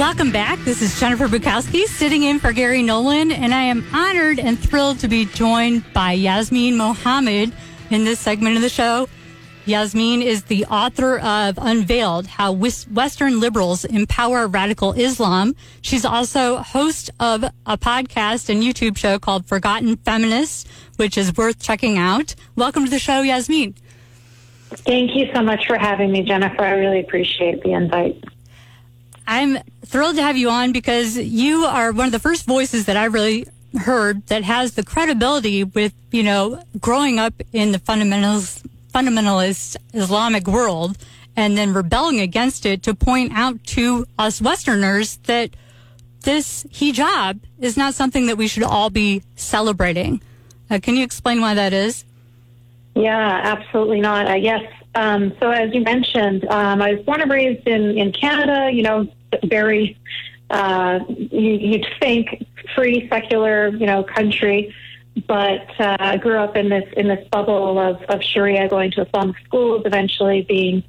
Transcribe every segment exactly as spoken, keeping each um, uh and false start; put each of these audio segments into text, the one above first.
Welcome back. This is Jennifer Bukowski sitting in for Gary Nolan, and I am honored and thrilled to be joined by Yasmine Mohammed in this segment of the show. Yasmine is the author of Unveiled, How Western Liberals Empower Radical Islam. She's also host of a podcast and YouTube show called Forgotten Feminists, which is worth checking out. Welcome to the show, Yasmine. Thank you so much for having me, Jennifer. I really appreciate the invite. I'm thrilled to have you on because you are one of the first voices that I really heard that has the credibility with, you know, growing up in the fundamentalist, fundamentalist Islamic world and then rebelling against it to point out to us Westerners that this hijab is not something that we should all be celebrating. Uh, can you explain why that is? Yeah, absolutely not. Uh, yes. Um, so as you mentioned, um, I was born and raised in, in Canada, you know, very, uh, you, you'd think free, secular, you know, country. But uh, I grew up in this in this bubble of, of Sharia, going to Islamic schools, eventually being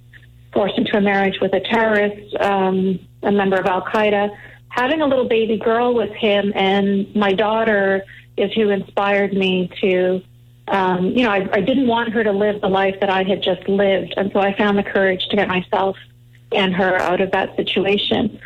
forced into a marriage with a terrorist, um, a member of Al-Qaeda. Having a little baby girl with him, and my daughter is who inspired me to... Um, you know, I, I didn't want her to live the life that I had just lived. And so I found the courage to get myself and her out of that situation.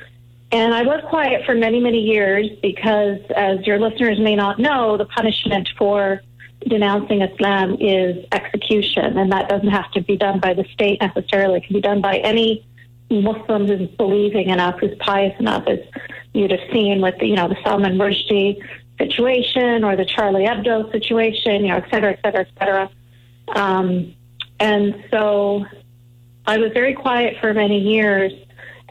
And I was quiet for many, many years because, as your listeners may not know, the punishment for denouncing Islam is execution. And that doesn't have to be done by the state necessarily. It can be done by any Muslim who's believing enough, who's pious enough, as you'd have seen with, you know, the Salman Rushdie situation or the Charlie Hebdo situation, you know, et cetera, et cetera, et cetera. Um, and so I was very quiet for many years.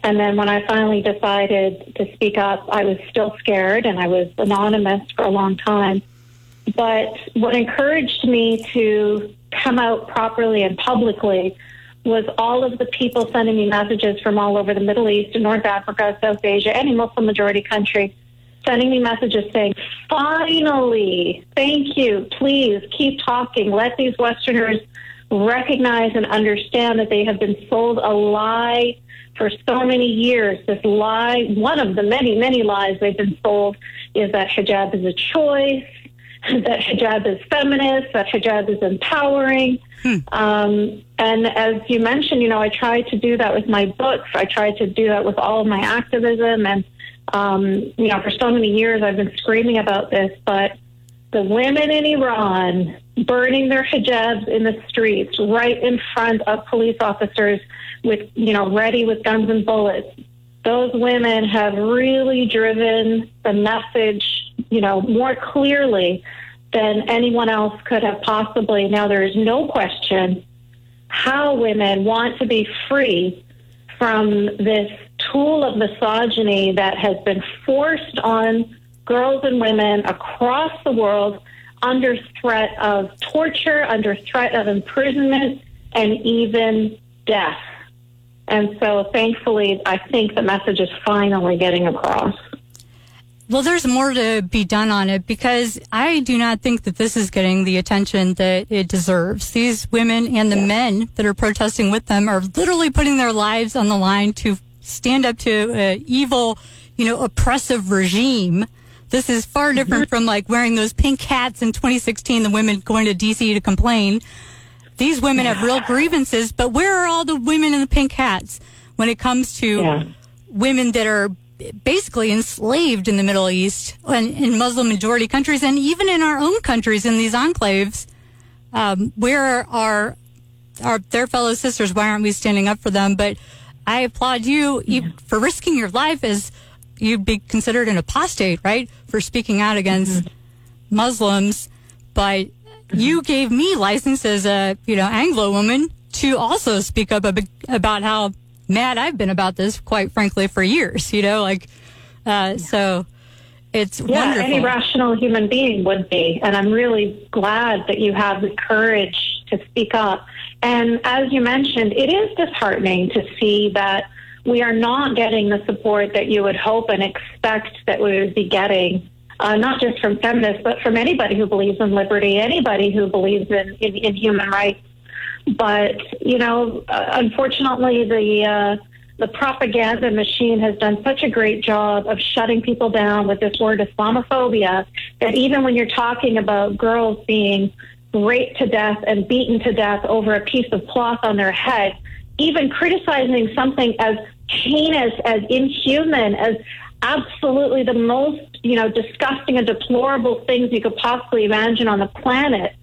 And then when I finally decided to speak up, I was still scared and I was anonymous for a long time. But what encouraged me to come out properly and publicly was all of the people sending me messages from all over the Middle East, North Africa, South Asia, any Muslim majority country, sending me messages saying, finally, thank you, please keep talking. Let these Westerners recognize and understand that they have been sold a lie for so many years. This lie, one of the many, many lies they've been sold, is that hijab is a choice, that hijab is feminist, that hijab is empowering. Hmm. Um, and as you mentioned, you know, I tried to do that with my books. I tried to do that with all of my activism, and Um, you know, for so many years I've been screaming about this, but the women in Iran burning their hijabs in the streets right in front of police officers with, you know, ready with guns and bullets, those women have really driven the message, you know, more clearly than anyone else could have possibly. Now, there is no question how women want to be free from this tool of misogyny that has been forced on girls and women across the world under threat of torture, under threat of imprisonment, and even death. And so thankfully, I think the message is finally getting across. Well, there's more to be done on it because I do not think that this is getting the attention that it deserves. These women and the yeah. men that are protesting with them are literally putting their lives on the line to stand up to an evil, you know, oppressive regime. This is far different from like wearing those pink hats in twenty sixteen, the women going to D C to complain. These women yeah. have real grievances, but where are all the women in the pink hats when it comes to yeah. women that are basically enslaved in the Middle East and in Muslim majority countries and even in our own countries in these enclaves? Um, where are our their fellow sisters? Why aren't we standing up for them? But I applaud you yeah. for risking your life as you'd be considered an apostate, right? For speaking out against mm-hmm. Muslims. But mm-hmm. you gave me license as a, you know, Anglo woman to also speak up ab- about how mad I've been about this, quite frankly, for years, you know, like, uh, yeah. so it's yeah, wonderful. Any rational human being would be. And I'm really glad that you have the courage to speak up. And as you mentioned, it is disheartening to see that we are not getting the support that you would hope and expect that we would be getting, uh, not just from feminists, but from anybody who believes in liberty, anybody who believes in, in, in human rights. But, you know, uh, unfortunately, the uh, the propaganda machine has done such a great job of shutting people down with this word Islamophobia that even when you're talking about girls being raped to death and beaten to death over a piece of cloth on their head, even criticizing something as heinous, as inhuman, as absolutely the most, you know, disgusting and deplorable things you could possibly imagine on the planet,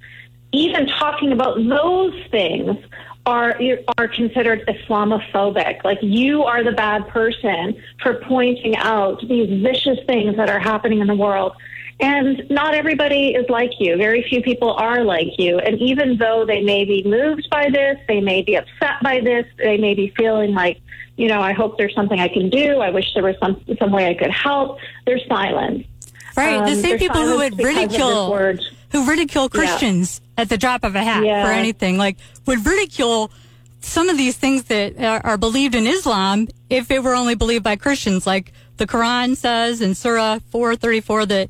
even talking about those things are are considered Islamophobic. Like, you are the bad person for pointing out these vicious things that are happening in the world. And not everybody is like you. Very few people are like you. And even though they may be moved by this, they may be upset by this, they may be feeling like, you know, I hope there's something I can do, I wish there was some some way I could help, they're silent. Right, um, the same people who would ridicule who ridicule Christians yeah. at the drop of a hat yeah. for anything, like would ridicule some of these things that are, are believed in Islam if it were only believed by Christians. Like the Quran says in Surah four thirty-four that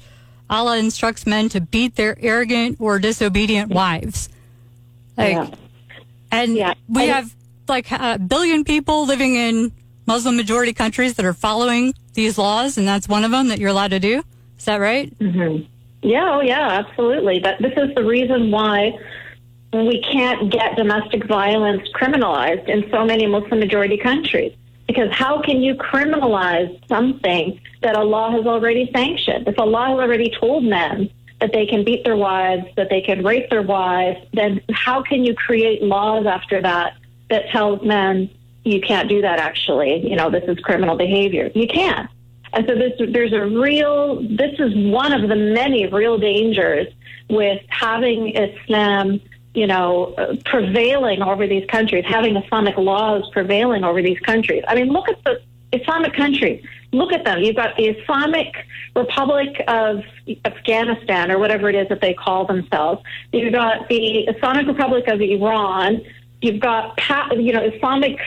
Allah instructs men to beat their arrogant or disobedient wives. Like, yeah. And yeah. we and have like a billion people living in Muslim-majority countries that are following these laws, and that's one of them that you're allowed to do. Is that right? Mm-hmm. Yeah, oh yeah, absolutely. But this is the reason why we can't get domestic violence criminalized in so many Muslim-majority countries. Because how can you criminalize something that Allah has already sanctioned? If Allah has already told men that they can beat their wives, that they can rape their wives, then how can you create laws after that that tells men you can't do that actually? You know, this is criminal behavior. You can't. And so this, there's a real, this is one of the many real dangers with having Islam, you know, prevailing over these countries, having Islamic laws prevailing over these countries. I mean, look at the Islamic countries. Look at them. You've got the Islamic Republic of Afghanistan, or whatever it is that they call themselves. You've got the Islamic Republic of Iran. You've got, you know, Islamic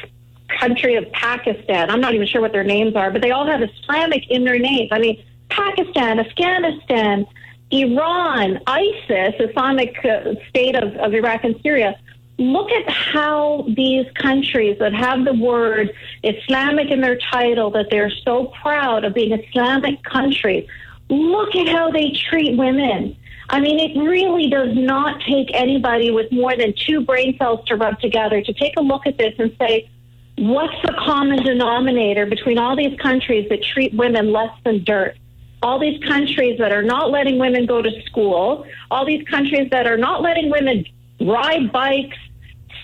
country of Pakistan. I'm not even sure what their names are, but they all have Islamic in their names. I mean, Pakistan, Afghanistan, Iran, ISIS, Islamic uh, State of, of Iraq and Syria. Look at how these countries that have the word Islamic in their title, that they're so proud of being Islamic countries, look at how they treat women. I mean, it really does not take anybody with more than two brain cells to rub together to take a look at this and say, what's the common denominator between all these countries that treat women less than dirt? All these countries that are not letting women go to school, all these countries that are not letting women ride bikes,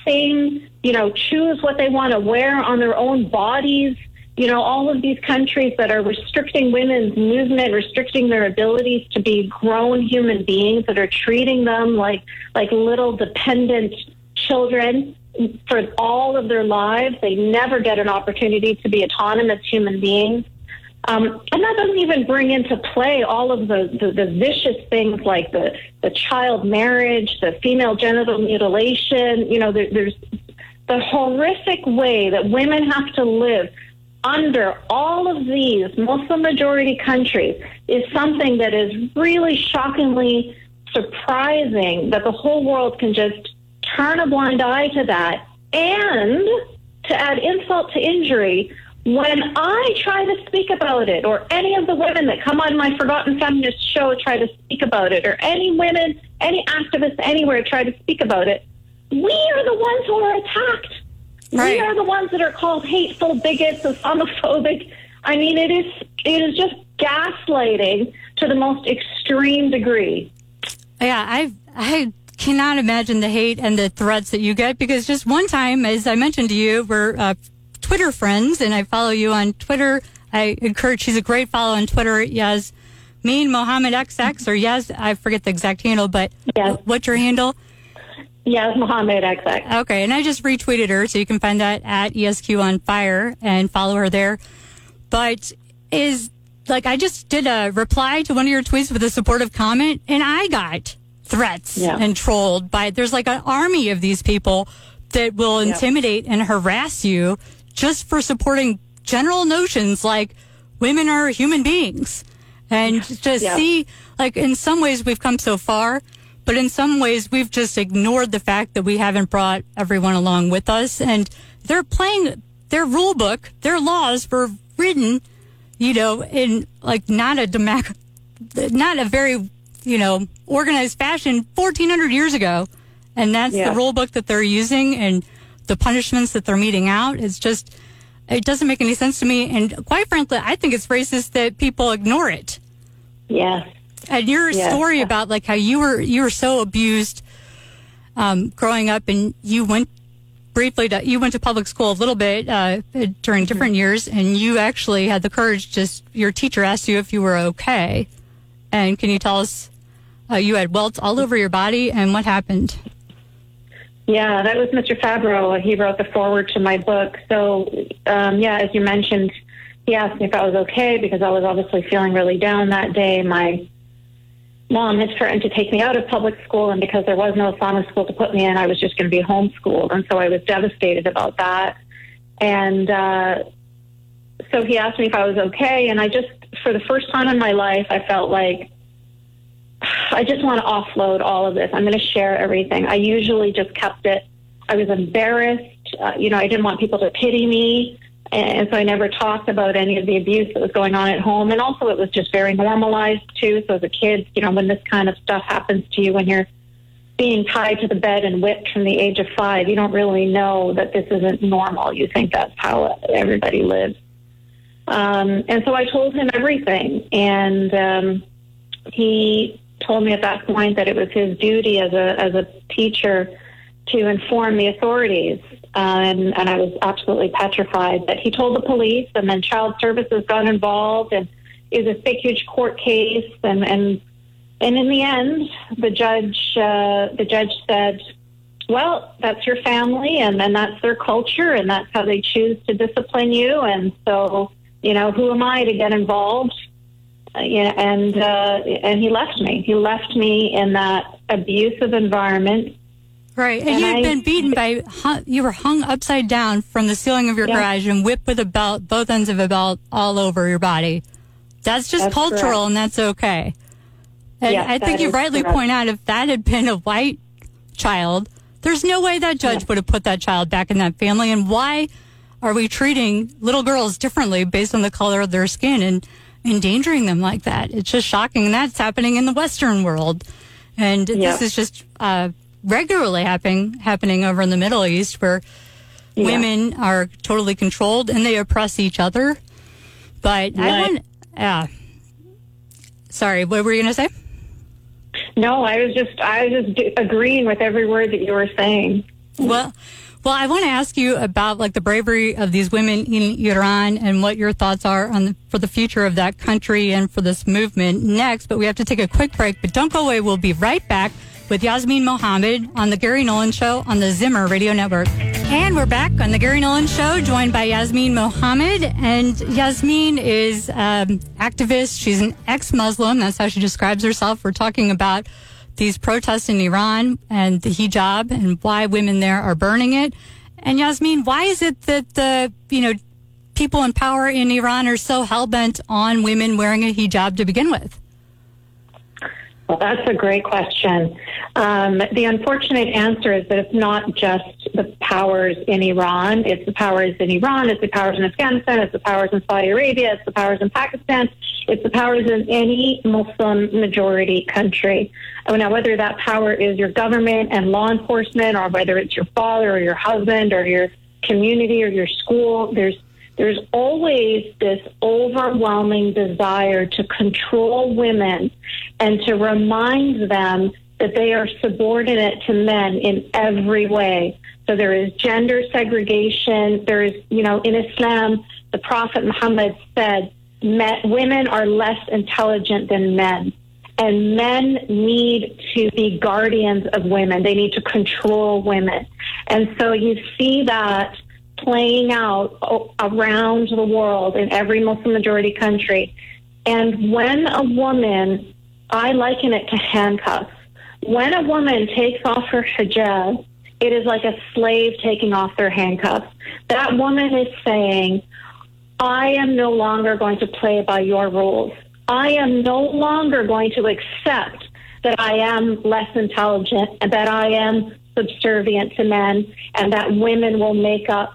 sing, you know, choose what they want to wear on their own bodies, you know, all of these countries that are restricting women's movement, restricting their abilities to be grown human beings, that are treating them like, like little dependent children for all of their lives. They never get an opportunity to be autonomous human beings. Um, and that doesn't even bring into play all of the, the, the vicious things like the, the child marriage, the female genital mutilation. You know, there, there's the horrific way that women have to live under all of these Muslim majority countries is something that is really shockingly surprising, that the whole world can just turn a blind eye to that. And to add insult to injury, when I try to speak about it, or any of the women that come on my Forgotten Feminist show try to speak about it, or any women, any activists anywhere try to speak about it, we are the ones who are attacked. Right. We are the ones that are called hateful, bigots, Islamophobic. I mean, it is it is just gaslighting to the most extreme degree. Yeah, I I cannot imagine the hate and the threats that you get, because just one time, as I mentioned to you, we're uh, Twitter friends, and I follow you on Twitter. I encourage, she's a great follow on Twitter, Yasmine Mohammed X X, or Yas, I forget the exact handle, but yes. What's your handle? Yes, Mohammed X X. Okay, and I just retweeted her, so you can find that at E S Q on Fire and follow her there. But is, like, I just did a reply to one of your tweets with a supportive comment, and I got threats yeah. and trolled by, there's like an army of these people that will intimidate yeah. and harass you just for supporting general notions like women are human beings. And to yeah. see, like, in some ways we've come so far, but in some ways we've just ignored the fact that we haven't brought everyone along with us. And they're playing their rule book, their laws were written, you know, in like not a demac- not a very, you know, organized fashion fourteen hundred years ago. And that's yeah. the rule book that they're using and the punishments that they're meting out. It's just, it doesn't make any sense to me. And quite frankly, I think it's racist that people ignore it. Yeah. And your yeah. story yeah. about like how you were, you were so abused um, growing up, and you went briefly to, you went to public school a little bit uh, during different mm-hmm. years, and you actually had the courage, just your teacher asked you if you were okay. And can you tell us, uh, you had welts all over your body, and what happened? Yeah, that was Mister Fabro. He wrote the foreword to my book. So, um, yeah, as you mentioned, he asked me if I was okay because I was obviously feeling really down that day. My mom had threatened to take me out of public school, and because there was no Islamic school to put me in, I was just going to be homeschooled. And so I was devastated about that. And uh, so he asked me if I was okay, and I just, for the first time in my life, I felt like, I just want to offload all of this. I'm going to share everything. I usually just kept it. I was embarrassed. Uh, you know, I didn't want people to pity me. And so I never talked about any of the abuse that was going on at home. And also it was just very normalized too. So as a kid, you know, when this kind of stuff happens to you, when you're being tied to the bed and whipped from the age of five, you don't really know that this isn't normal. You think that's how everybody lives. Um, and so I told him everything. And um, he told me at that point that it was his duty as a as a teacher to inform the authorities, uh, and, and I was absolutely petrified. But he told the police, and then child services got involved, and it was a big, huge court case. And and, and in the end, the judge uh, the judge said, "Well, that's your family, and then that's their culture, and that's how they choose to discipline you. And so, you know, who am I to get involved?" Uh, yeah, and uh, and he left me. He left me in that abusive environment. Right, and, and you had I, been beaten by. Hung, you were hung upside down from the ceiling of your yeah. garage and whipped with a belt, both ends of a belt, all over your body. That's just that's cultural, correct. And that's okay. And yes, I think you rightly correct. point out, if that had been a white child, there's no way that judge yeah. would have put that child back in that family. And why are we treating little girls differently based on the color of their skin and endangering them like that? It's just shocking. That's happening in the Western world, and yep. this is just uh regularly happening happening over in the Middle East, where yeah. women are totally controlled and they oppress each other. But right. I want yeah uh, sorry, what were you gonna say? No, I was just I was just agreeing with every word that you were saying. Well. Well, I want to ask you about like the bravery of these women in Iran and what your thoughts are on the, for the future of that country and for this movement next. But we have to take a quick break. But don't go away. We'll be right back with Yasmine Mohammed on the Gary Nolan Show on the Zimmer Radio Network. And we're back on the Gary Nolan Show, joined by Yasmine Mohammed. And Yasmine is an um, activist. She's an ex-Muslim. That's how she describes herself. We're talking about these protests in Iran and the hijab and why women there are burning it. And Yasmine, why is it that the, you know, people in power in Iran are so hell-bent on women wearing a hijab to begin with? Well, that's a great question. Um, the unfortunate answer is that it's not just the powers in Iran. It's the powers in Iran. It's the powers in Afghanistan. It's the powers in Saudi Arabia. It's the powers in Pakistan. It's the powers in any Muslim majority country. Now, whether that power is your government and law enforcement, or whether it's your father or your husband or your community or your school, there's there's always this overwhelming desire to control women and to remind them that they are subordinate to men in every way. So there is gender segregation. There is, you know, in Islam, the Prophet Muhammad said, women are less intelligent than men, and men need to be guardians of women. They need to control women. And so you see that playing out around the world in every Muslim majority country. And when a woman, I liken it to handcuffs. When a woman takes off her hijab, it is like a slave taking off their handcuffs. That woman is saying, I am no longer going to play by your rules. I am no longer going to accept that I am less intelligent and that I am subservient to men and that women will make up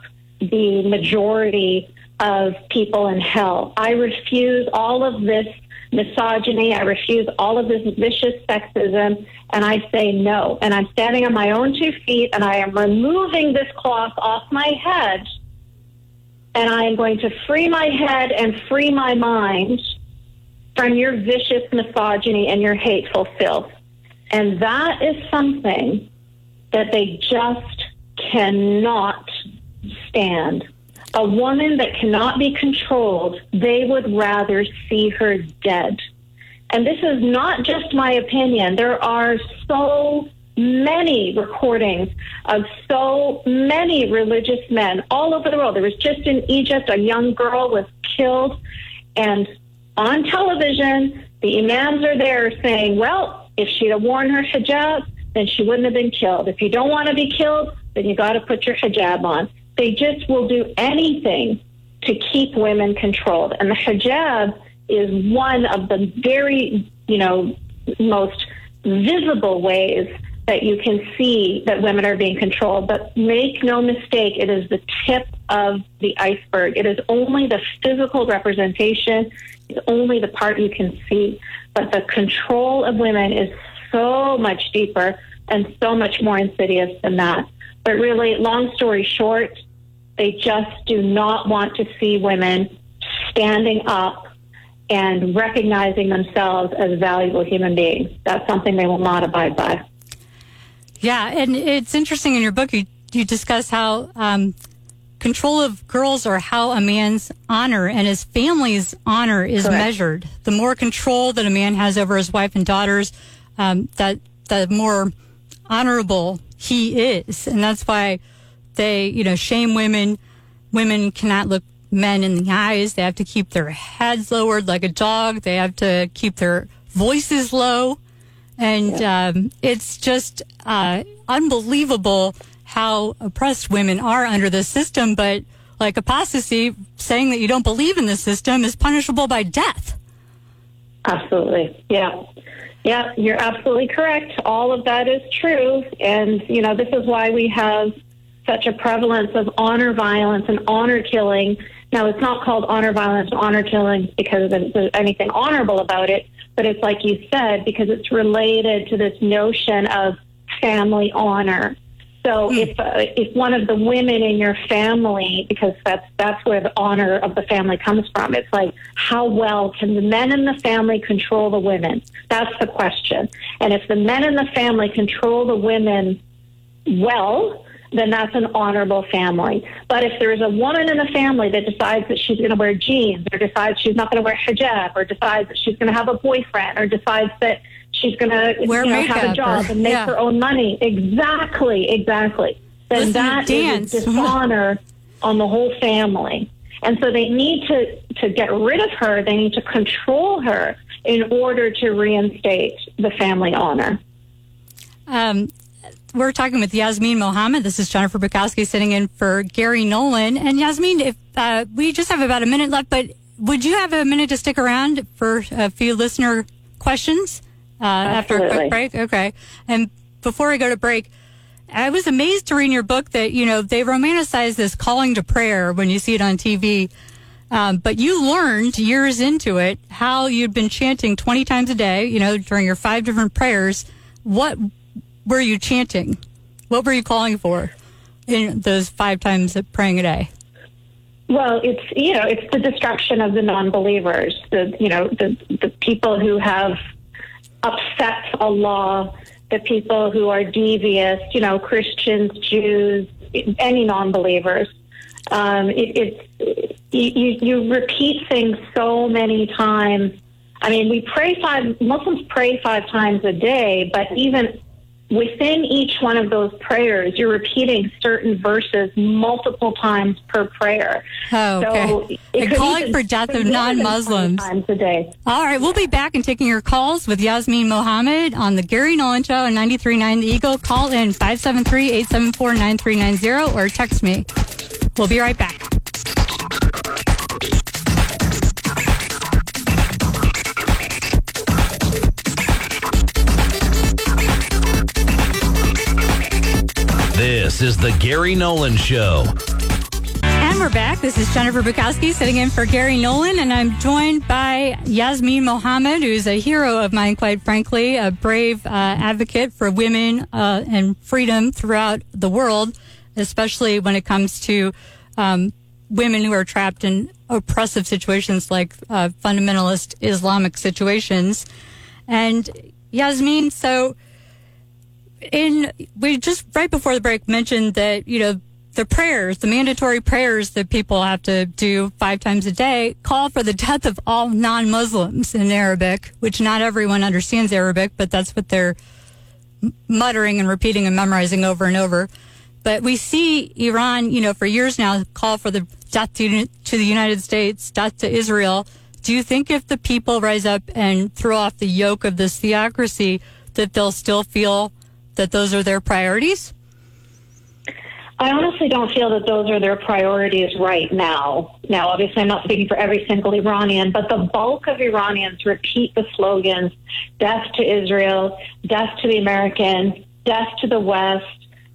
the majority of people in hell. I refuse all of this misogyny. I refuse all of this vicious sexism, and I say no. And I'm standing on my own two feet, and I am removing this cloth off my head, and I am going to free my head and free my mind from your vicious misogyny and your hateful filth. And that is something that they just cannot stand. A woman that cannot be controlled, they would rather see her dead. And this is not just my opinion. There are so many recordings of so many religious men all over the world. There was just in Egypt, a young girl was killed. And on television, the imams are there saying, well, if she'd have worn her hijab, then she wouldn't have been killed. If you don't want to be killed, then you got to put your hijab on. They just will do anything to keep women controlled. And the hijab is one of the very, you know, most visible ways that you can see that women are being controlled. But make no mistake, it is the tip of the iceberg. It is only the physical representation. It's only the part you can see. But the control of women is so much deeper and so much more insidious than that. But really, long story short, they just do not want to see women standing up and recognizing themselves as valuable human beings. That's something they will not abide by. Yeah, and it's interesting in your book, you, you discuss how um, control of girls or how a man's honor and his family's honor is Correct. measured. The more control that a man has over his wife and daughters, um, that the more honorable he is, and that's why they, you know, shame women. Women cannot look men in the eyes. They have to keep their heads lowered like a dog. They have to keep their voices low. And um, it's just uh, unbelievable how oppressed women are under this system. But like apostasy, saying that you don't believe in the system is punishable by death. Absolutely. Yeah. Yeah, you're absolutely correct. All of that is true. And, you know, this is why we have such a prevalence of honor violence and honor killing. Now, it's not called honor violence, honor killing because there's anything honorable about it. But it's like you said, because it's related to this notion of family honor. So mm. if uh, if one of the women in your family, because that's, that's where the honor of the family comes from, it's like, how well can the men in the family control the women? That's the question. And if the men in the family control the women well, then that's an honorable family. But if there is a woman in the family that decides that she's going to wear jeans or decides she's not going to wear hijab or decides that she's going to have a boyfriend or decides that she's going to you know, have a job or, and make yeah. her own money. Exactly, exactly. Then Listen that is dishonor on the whole family. And so they need to, to get rid of her. They need to control her in order to reinstate the family honor. Um, we're talking with Yasmine Mohammed. This is Jennifer Bukowski sitting in for Gary Nolan. And Yasmine, if uh, we just have about a minute left, but would you have a minute to stick around for a few listener questions? Uh, after a quick break, okay. And before we go to break, I was amazed to read in your book that, you know, they romanticize this calling to prayer when you see it on T V. Um, but you learned years into it how you'd been chanting twenty times a day, you know, during your five different prayers. What were you chanting? What were you calling for in those five times of praying a day? Well, it's, you know, it's the destruction of the non-believers, the, you know, the, the people who have upsets Allah, the people who are devious, you know, Christians, Jews, any non-believers. Um, it, it, you, you repeat things so many times. I mean, we pray five, Muslims pray five times a day, but even within each one of those prayers, you're repeating certain verses multiple times per prayer. Oh, okay. So and calling for death of non-Muslims. Times a day. All right, we'll be back and taking your calls with Yasmine Mohammed on the Gary Nolan Show on ninety-three point nine The Eagle. Call in five seven three, eight seven four, nine three nine zero or text me. We'll be right back. This is the Gary Nolan Show. we're back. This is Jennifer Bukowski sitting in for Gary Nolan, and I'm joined by Yasmine Mohammed, who's a hero of mine, quite frankly, a brave uh, advocate for women uh, and freedom throughout the world, especially when it comes to um, women who are trapped in oppressive situations like uh, fundamentalist Islamic situations. And Yasmine, so in we just right before the break mentioned that, you know, the prayers, the mandatory prayers that people have to do five times a day, call for the death of all non-Muslims in Arabic, which not everyone understands Arabic, but that's what they're muttering and repeating and memorizing over and over. But we see Iran, you know, for years now, call for the death to, to the United States, death to Israel. Do you think if the people rise up and throw off the yoke of this theocracy, that they'll still feel that those are their priorities? I honestly don't feel that those are their priorities right now. Now, obviously, I'm not speaking for every single Iranian, but the bulk of Iranians repeat the slogans, death to Israel, death to the Americans, death to the West.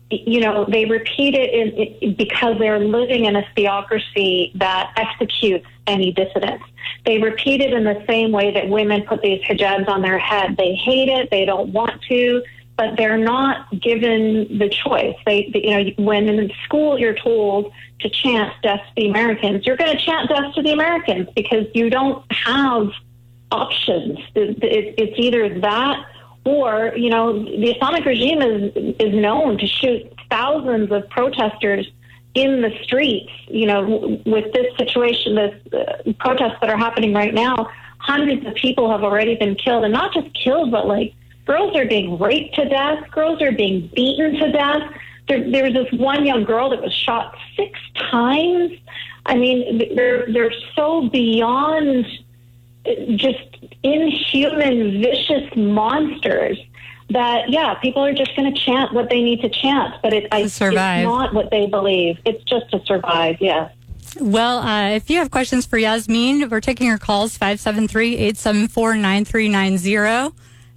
You know, they repeat it in, in, because they're living in a theocracy that executes any dissidents. They repeat it in the same way that women put these hijabs on their head. They hate it. They don't want to. But they're not given the choice. They, you know, when in school you're told to chant death to the Americans, you're going to chant death to the Americans because you don't have options. It's either that or, you know, the Islamic regime is is known to shoot thousands of protesters in the streets. You know, with this situation, this uh, protests that are happening right now, hundreds of people have already been killed, and not just killed, but like. Girls are being raped to death. Girls are being beaten to death. There, there was this one young girl that was shot six times. I mean, they're, they're so beyond just inhuman, vicious monsters that, yeah, people are just going to chant what they need to chant. But it, I, it's not what they believe. It's just to survive, yes. Well, uh, if you have questions for Yasmine, we're taking your calls, five seven three, eight seven four, nine three nine zero.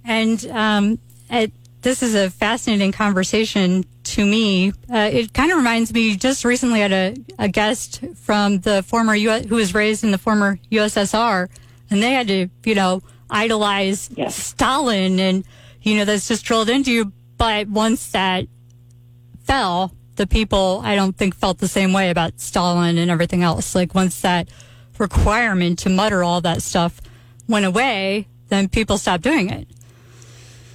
And um, it, this is a fascinating conversation to me. Uh, it kind of reminds me, just recently I had a, a guest from the former U S who was raised in the former U S S R, and they had to, you know, idolize yes. Stalin, and you know that's just drilled into you. But once that fell, the people I don't think felt the same way about Stalin and everything else. Like once that requirement to mutter all that stuff went away, then people stopped doing it.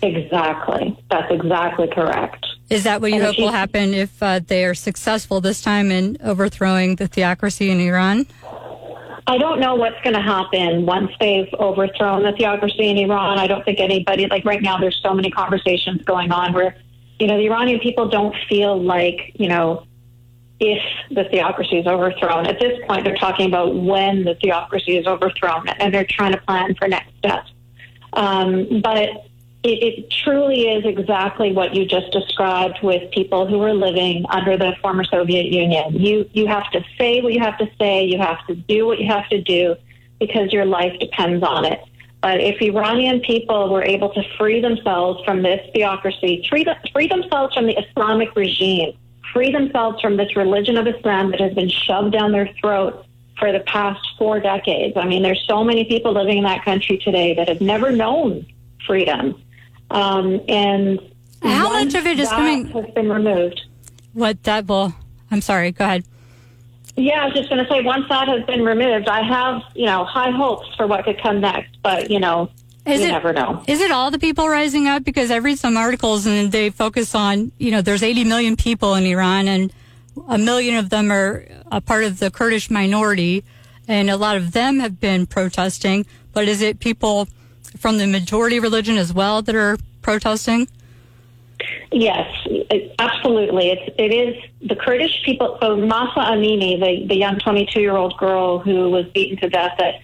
Exactly. That's exactly correct. Is that what you and hope she, will happen if uh, they are successful this time in overthrowing the theocracy in Iran? I don't know what's going to happen once they've overthrown the theocracy in Iran. I don't think anybody, like right now, there's so many conversations going on where, you know, the Iranian people don't feel like, you know, if the theocracy is overthrown. At this point, they're talking about when the theocracy is overthrown, and they're trying to plan for next steps. Um, but It, it truly is exactly what you just described with people who were living under the former Soviet Union. You you have to say what you have to say. You have to do what you have to do because your life depends on it. But if Iranian people were able to free themselves from this theocracy, free, free themselves from the Islamic regime, free themselves from this religion of Islam that has been shoved down their throats for the past four decades. I mean, there's so many people living in that country today that have never known freedom. Um, and how much of it is coming has been removed? What that will? I'm sorry. Go ahead. Yeah, I was just going to say once that has been removed, I have you know high hopes for what could come next. But you know, is you it, never know. Is it all the people rising up? Because I read some articles and they focus on you know there's eighty million people in Iran and a million of them are a part of the Kurdish minority, and a lot of them have been protesting. But is it people from the majority religion as well that are protesting? Yes, it, absolutely. It's, it is the Kurdish people. So Masa Amini, the, the young twenty-two-year-old girl who was beaten to death that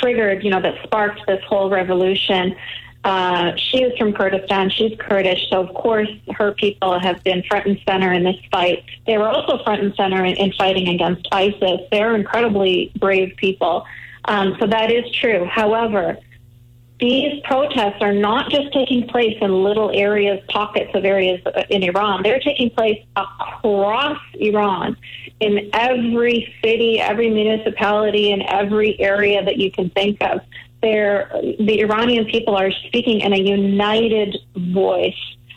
triggered, you know, that sparked this whole revolution, uh, she is from Kurdistan. She's Kurdish. So, of course, her people have been front and center in this fight. They were also front and center in, in fighting against ISIS. They're incredibly brave people. Um, so that is true. However, these protests are not just taking place in little areas, pockets of areas in Iran. They're taking place across Iran, in every city, every municipality, in every area that you can think of. They're, the Iranian people are speaking in a united voice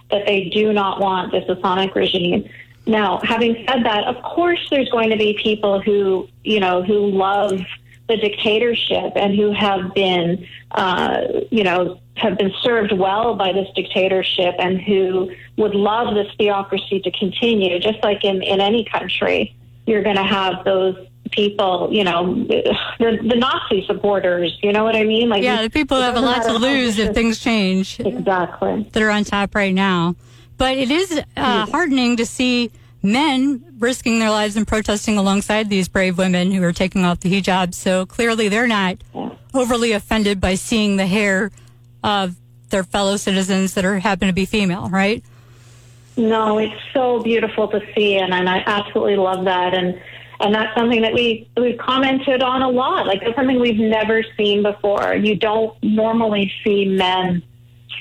that they do not want this Islamic regime. Now, having said that, of course there's going to be people who, you know, who love the dictatorship and who have been, uh, you know, have been served well by this dictatorship and who would love this theocracy to continue. Just like in, in any country, you're going to have those people, you know, the, the Nazi supporters, you know what I mean? Like, yeah, the people who have a lot to lose if things change. Exactly. That are on top right now. But it is uh, heartening to see men risking their lives and protesting alongside these brave women who are taking off the hijab. So clearly they're not overly offended by seeing the hair of their fellow citizens that are happen to be female, right? No, it's so beautiful to see, and, and I absolutely love that. And and that's something that we, we've commented on a lot. Like, that's something we've never seen before. You don't normally see men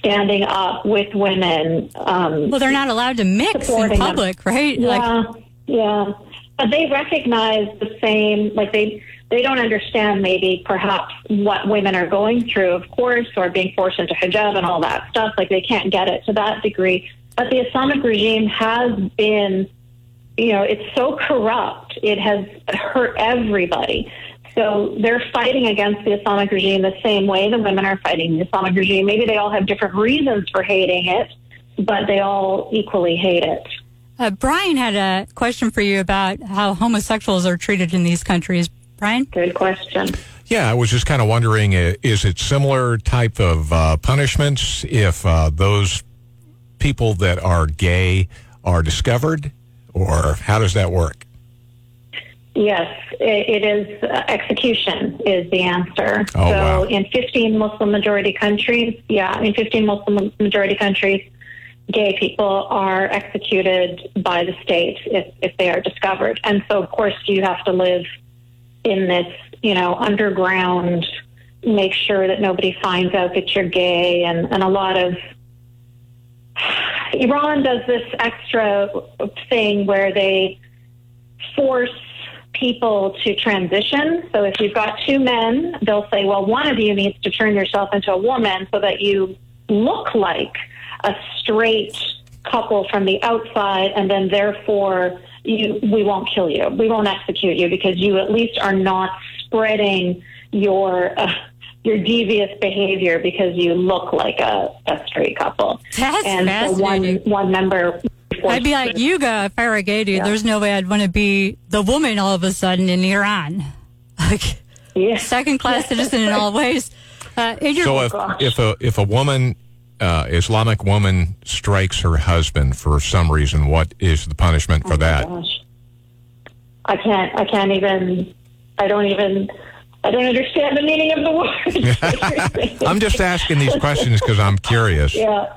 standing up with women. Um, well, they're not allowed to mix in public, them. Right? Yeah, like, yeah. But they recognize the same, like they, they don't understand maybe perhaps what women are going through, of course, or being forced into hijab and all that stuff. Like, they can't get it to that degree. But the Islamic regime has been, you know, it's so corrupt. It has hurt everybody. So they're fighting against the Islamic regime the same way the women are fighting the Islamic regime. Maybe they all have different reasons for hating it, but they all equally hate it. Uh, Brian had a question for you about how homosexuals are treated in these countries. Brian? Good question. Yeah, I was just kind of wondering, uh, is it similar type of uh, punishments if uh, those people that are gay are discovered, or how does that work? Yes, it is. Uh, execution is the answer. Oh, so wow. In fifteen Muslim majority countries, yeah, in fifteen Muslim majority countries, gay people are executed by the state if, if they are discovered. And so, of course, you have to live in this, you know, underground, make sure that nobody finds out that you're gay, and, and a lot of Iran does this extra thing where they force people to transition. So if you've got two men, they'll say, well, one of you needs to turn yourself into a woman so that you look like a straight couple from the outside, and then therefore you, we won't kill you. We won't execute you because you at least are not spreading your uh, your devious behavior because you look like a, a straight couple. That's and fascinating. So one, one member... I'd be like Yuga if I were a gay dude. Yeah. There's no way I'd want to be the woman all of a sudden in Iran. Like, yeah. Second-class citizen in all ways. Uh, so if, if a if a woman, uh, Islamic woman, strikes her husband for some reason, what is the punishment for oh that? Gosh. I can't. I can't even. I don't even. I don't understand the meaning of the word. I'm just asking these questions because I'm curious. Yeah.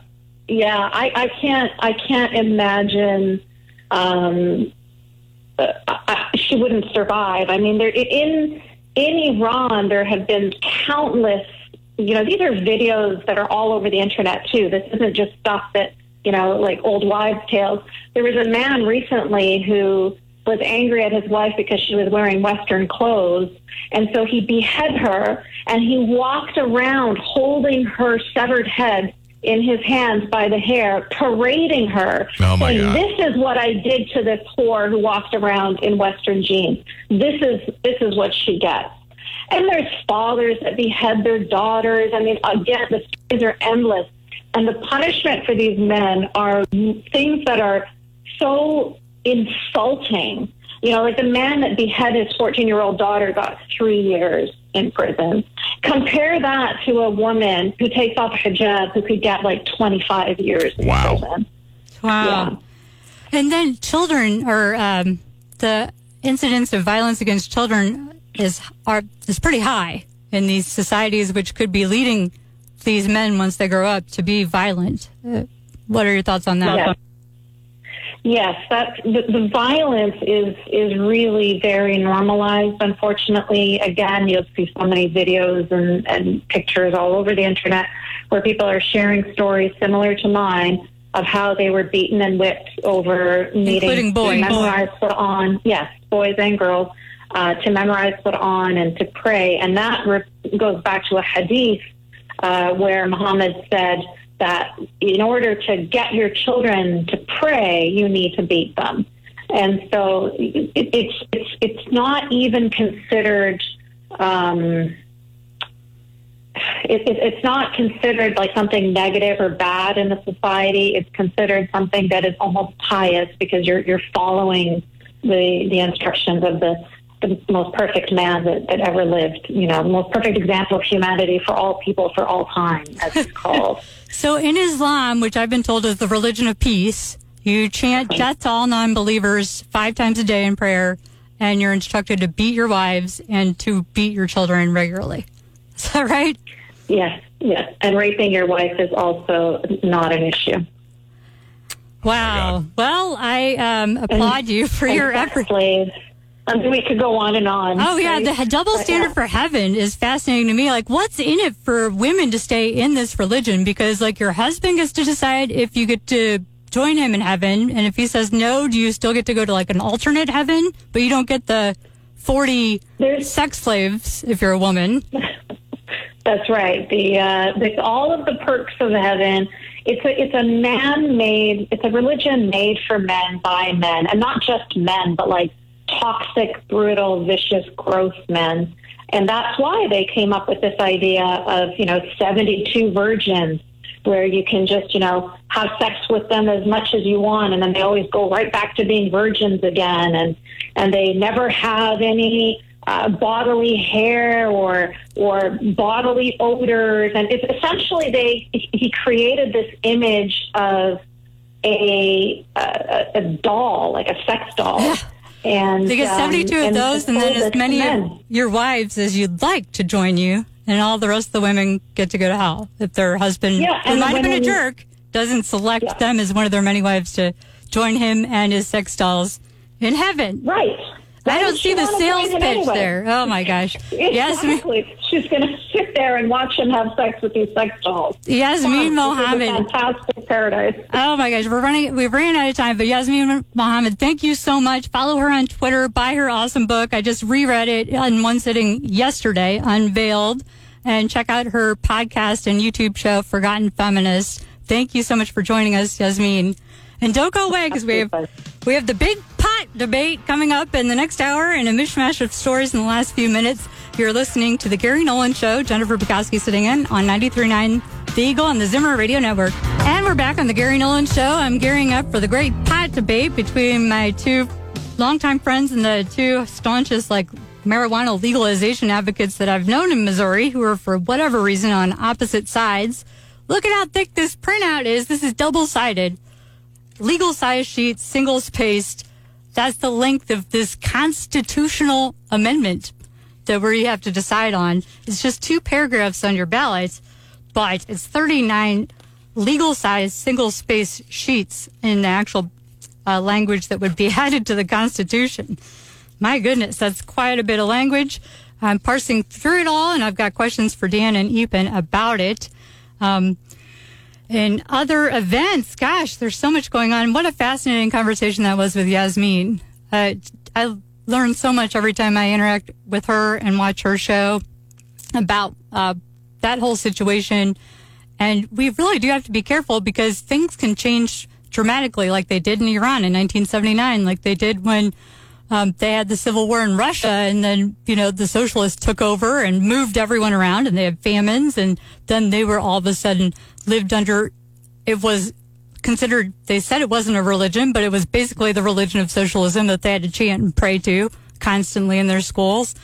Yeah, I, I can't. I can't imagine. Um, uh, I, she wouldn't survive. I mean, there in in Iran, there have been countless. You know, these are videos that are all over the internet too. This isn't just stuff that, you know, like old wives' tales. There was a man recently who was angry at his wife because she was wearing Western clothes, and so he beheaded her, and he walked around holding her severed head in his hands by the hair, parading her. Oh my God. This is what I did to this whore who walked around in Western jeans. This is this is what she gets. And there's fathers that behead their daughters. I mean, again, the stories are endless. And the punishment for these men are things that are so insulting. You know, like the man that beheaded his fourteen-year-old daughter got three years in prison. Compare that to a woman who takes off hijab who could get like twenty-five years in wow. prison. Wow. Yeah. And then children, or um, the incidence of violence against children is are is pretty high in these societies, which could be leading these men once they grow up to be violent. What are your thoughts on that? Yeah. Yes, that the, the violence is is really very normalized. Unfortunately, again, you'll see so many videos and, and pictures all over the internet where people are sharing stories similar to mine of how they were beaten and whipped over meetings, including boys, to memorize put on. Yes, boys and girls uh, to memorize put on and to pray, and that re- goes back to a hadith uh, where Muhammad said that in order to get your children to pray, you need to beat them. And so it, it's it's it's not even considered, um, it, it, it's not considered like something negative or bad in the society. It's considered something that is almost pious because you're you're following the, the instructions of the, the most perfect man that, that ever lived, you know, the most perfect example of humanity for all people for all time, as it's called. So in Islam, which I've been told is the religion of peace, you chant death to all non-believers five times a day in prayer, and you're instructed to beat your wives and to beat your children regularly. Is that right? Yes, yes. And raping your wife is also not an issue. Wow. Oh, well, I um, applaud and, you for your effort. I mean, we could go on and on. Oh, yeah. Right? The double standard yeah. for heaven is fascinating to me. Like, what's in it for women to stay in this religion? Because, like, your husband gets to decide if you get to join him in heaven. And if he says no, do you still get to go to, like, an alternate heaven? But you don't get the forty There's... sex slaves if you're a woman. That's right. The, uh, the all of the perks of heaven. It's a it's a man-made, it's a religion made for men by men. And not just men, but, like, toxic, brutal, vicious, gross men. And that's why they came up with this idea of, you know, seventy-two virgins where you can just, you know, have sex with them as much as you want. And then they always go right back to being virgins again. And, and they never have any uh, bodily hair or, or bodily odors. And it's essentially they, he created this image of a, a, a doll, like a sex doll. Yeah. And, they get seventy-two um, of those, and, and then as many men. of your wives as you'd like to join you, and all the rest of the women get to go to hell if their husband, yeah, who might have been a jerk, doesn't select yeah. them as one of their many wives to join him and his sex dolls in heaven. Right. I don't see the sales pitch anyway. there. Oh, my gosh. Exactly. Yasmine, she's going to sit there and watch him have sex with these sex dolls. Yasmine wow, Mohammed. Fantastic paradise. Oh, my gosh. We're running, we've ran out of time, but Yasmine Mohammed, thank you so much. Follow her on Twitter. Buy her awesome book. I just reread it in one sitting yesterday, Unveiled, and check out her podcast and YouTube show, Forgotten Feminists. Thank you so much for joining us, Yasmine. And don't go away because we have, we have the big pot debate coming up in the next hour and a mishmash of stories in the last few minutes. You're listening to The Gary Nolan Show. Jennifer Bukowski sitting in on ninety-three point nine The Eagle on the Zimmer Radio Network. And we're back on The Gary Nolan Show. I'm gearing up for the great pot debate between my two longtime friends and the two staunchest like marijuana legalization advocates that I've known in Missouri who are for whatever reason on opposite sides. Look at how thick this printout is. This is double-sided. Legal size sheet, single spaced. That's the length of this constitutional amendment that we have to decide on. It's just two paragraphs on your ballot, but it's thirty-nine legal size, single space sheets in the actual uh, language that would be added to the Constitution. My goodness, that's quite a bit of language. I'm parsing through it all, and I've got questions for Dan and Epen about it. Um, In other events, gosh, there's so much going on. What a fascinating conversation that was with Yasmine. Uh, I learn so much every time I interact with her and watch her show about uh, that whole situation. And we really do have to be careful because things can change dramatically like they did in Iran in nineteen seventy-nine, like they did when um, they had the civil war in Russia. And then, you know, the socialists took over and moved everyone around and they had famines. And then they were all of a sudden lived under, it was considered, they said it wasn't a religion, but it was basically the religion of socialism that they had to chant and pray to constantly in their schools.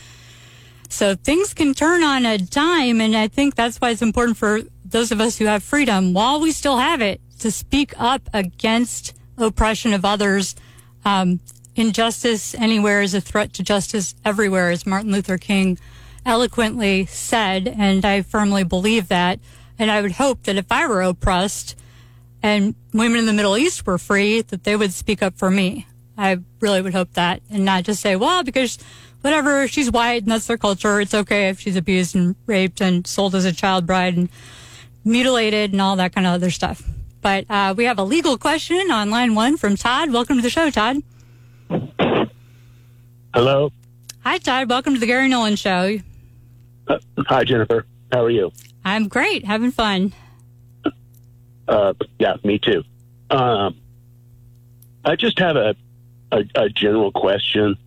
So things can turn on a dime, and I think that's why it's important for those of us who have freedom, while we still have it, to speak up against oppression of others. Um, injustice anywhere is a threat to justice everywhere, as Martin Luther King eloquently said, and I firmly believe that. And I would hope that if I were oppressed, and women in the Middle East were free, that they would speak up for me. I really would hope that, and not just say, well, because whatever, she's white and that's their culture, it's okay if she's abused and raped and sold as a child bride and mutilated and all that kind of other stuff. But uh, we have a legal question on line one from Todd. Welcome to the show, Todd. Hello. Hi, Todd. Welcome to the Gary Nolan Show. Uh, hi, Jennifer. How are you? I'm great. Having fun. Uh, yeah, me too. Um, I just have a, a, a general question.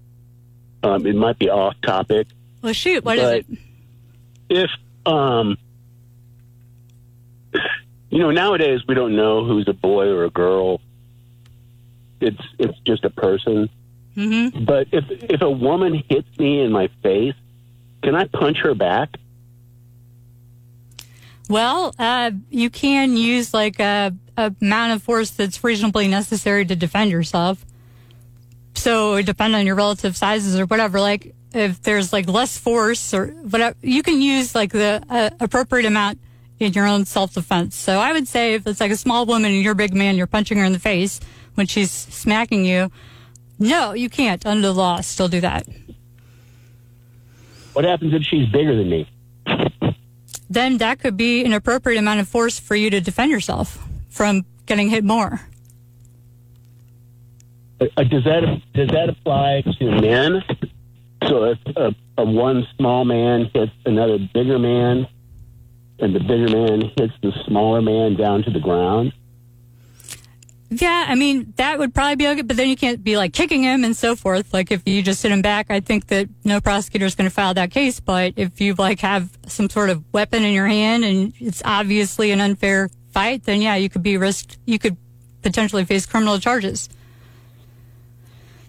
Um, it might be off topic. Well, shoot. What is it? If, um, you know, nowadays we don't know who's a boy or a girl. It's it's just a person. Mm-hmm. But if if a woman hits me in my face, can I punch her back? Well, uh, you can use like a, a amount of force that's reasonably necessary to defend yourself. So it would depend on your relative sizes or whatever. Like if there's like less force or whatever, you can use like the uh, appropriate amount in your own self-defense. So I would say if it's like a small woman and you're a big man, you're punching her in the face when she's smacking you. No, you can't under the law still do that. What happens if she's bigger than me? Then that could be an appropriate amount of force for you to defend yourself from getting hit more. Uh, does that does that apply to men? So if a, a one small man hits another bigger man, and the bigger man hits the smaller man down to the ground? Yeah, I mean, that would probably be okay, but then you can't be, like, kicking him and so forth. Like, if you just hit him back, I think that no prosecutor is going to file that case. But if you, like, have some sort of weapon in your hand and it's obviously an unfair fight, then, yeah, you could be risked. You could potentially face criminal charges.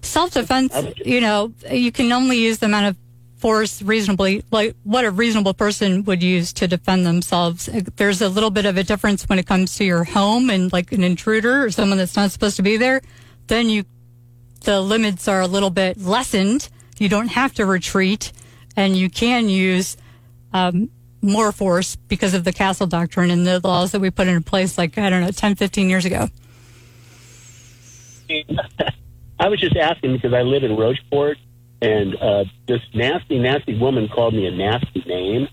Self-defense, you know, you can only use the amount of force reasonably, like what a reasonable person would use to defend themselves. There's a little bit of a difference when it comes to your home and like an intruder or someone that's not supposed to be there. Then you, the limits are a little bit lessened. You don't have to retreat, and you can use um, more force because of the castle doctrine and the laws that we put into place, like, I don't know, ten, fifteen years ago. I was just asking because I live in Rocheport. And uh, this nasty, nasty woman called me a nasty name,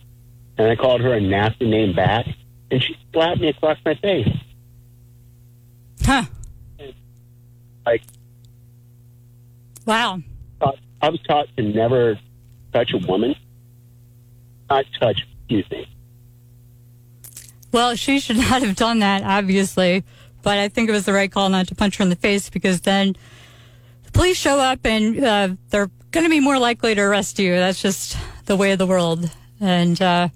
and I called her a nasty name back, and she slapped me across my face. Huh. And, like, wow. I, I was taught to never touch a woman, not touch anything. Well, she should not have done that, obviously, but I think it was the right call not to punch her in the face, because then the police show up and uh, they're going to be more likely to arrest you. That's just the way of the world. And uh,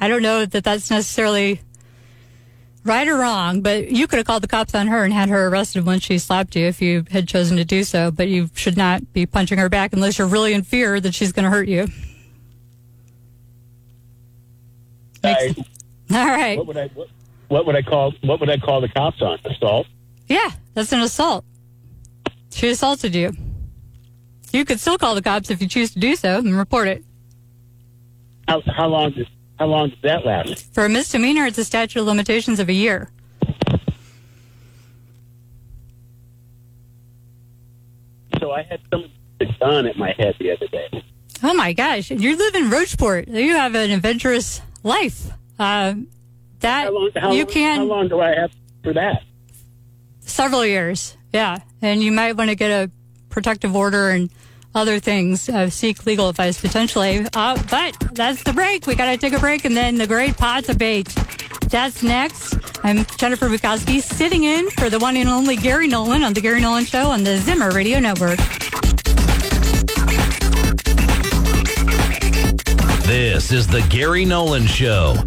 I don't know that that's necessarily right or wrong, but you could have called the cops on her and had her arrested when she slapped you if you had chosen to do so. But you should not be punching her back unless you're really in fear that she's going to hurt you. I, All right. What would I what, what would I call what would I call the cops on? Assault? Yeah, that's an assault. She assaulted you. You could still call the cops if you choose to do so and report it. How, how long does how long does that last? For a misdemeanor, it's a statute of limitations of a year. So I had someone with a gun at my head the other day. Oh my gosh! You live in Rocheport. You have an adventurous life. Uh, that how long, how you long, can. How long do I have for that? Several years. Yeah, and you might want to get a protective order and other things, uh, seek legal advice potentially. Uh, but that's the break. We got to take a break, and then the great pot debate. That's next. I'm Jennifer Bukowski, sitting in for the one and only Gary Nolan on The Gary Nolan Show on the Zimmer Radio Network. This is The Gary Nolan Show.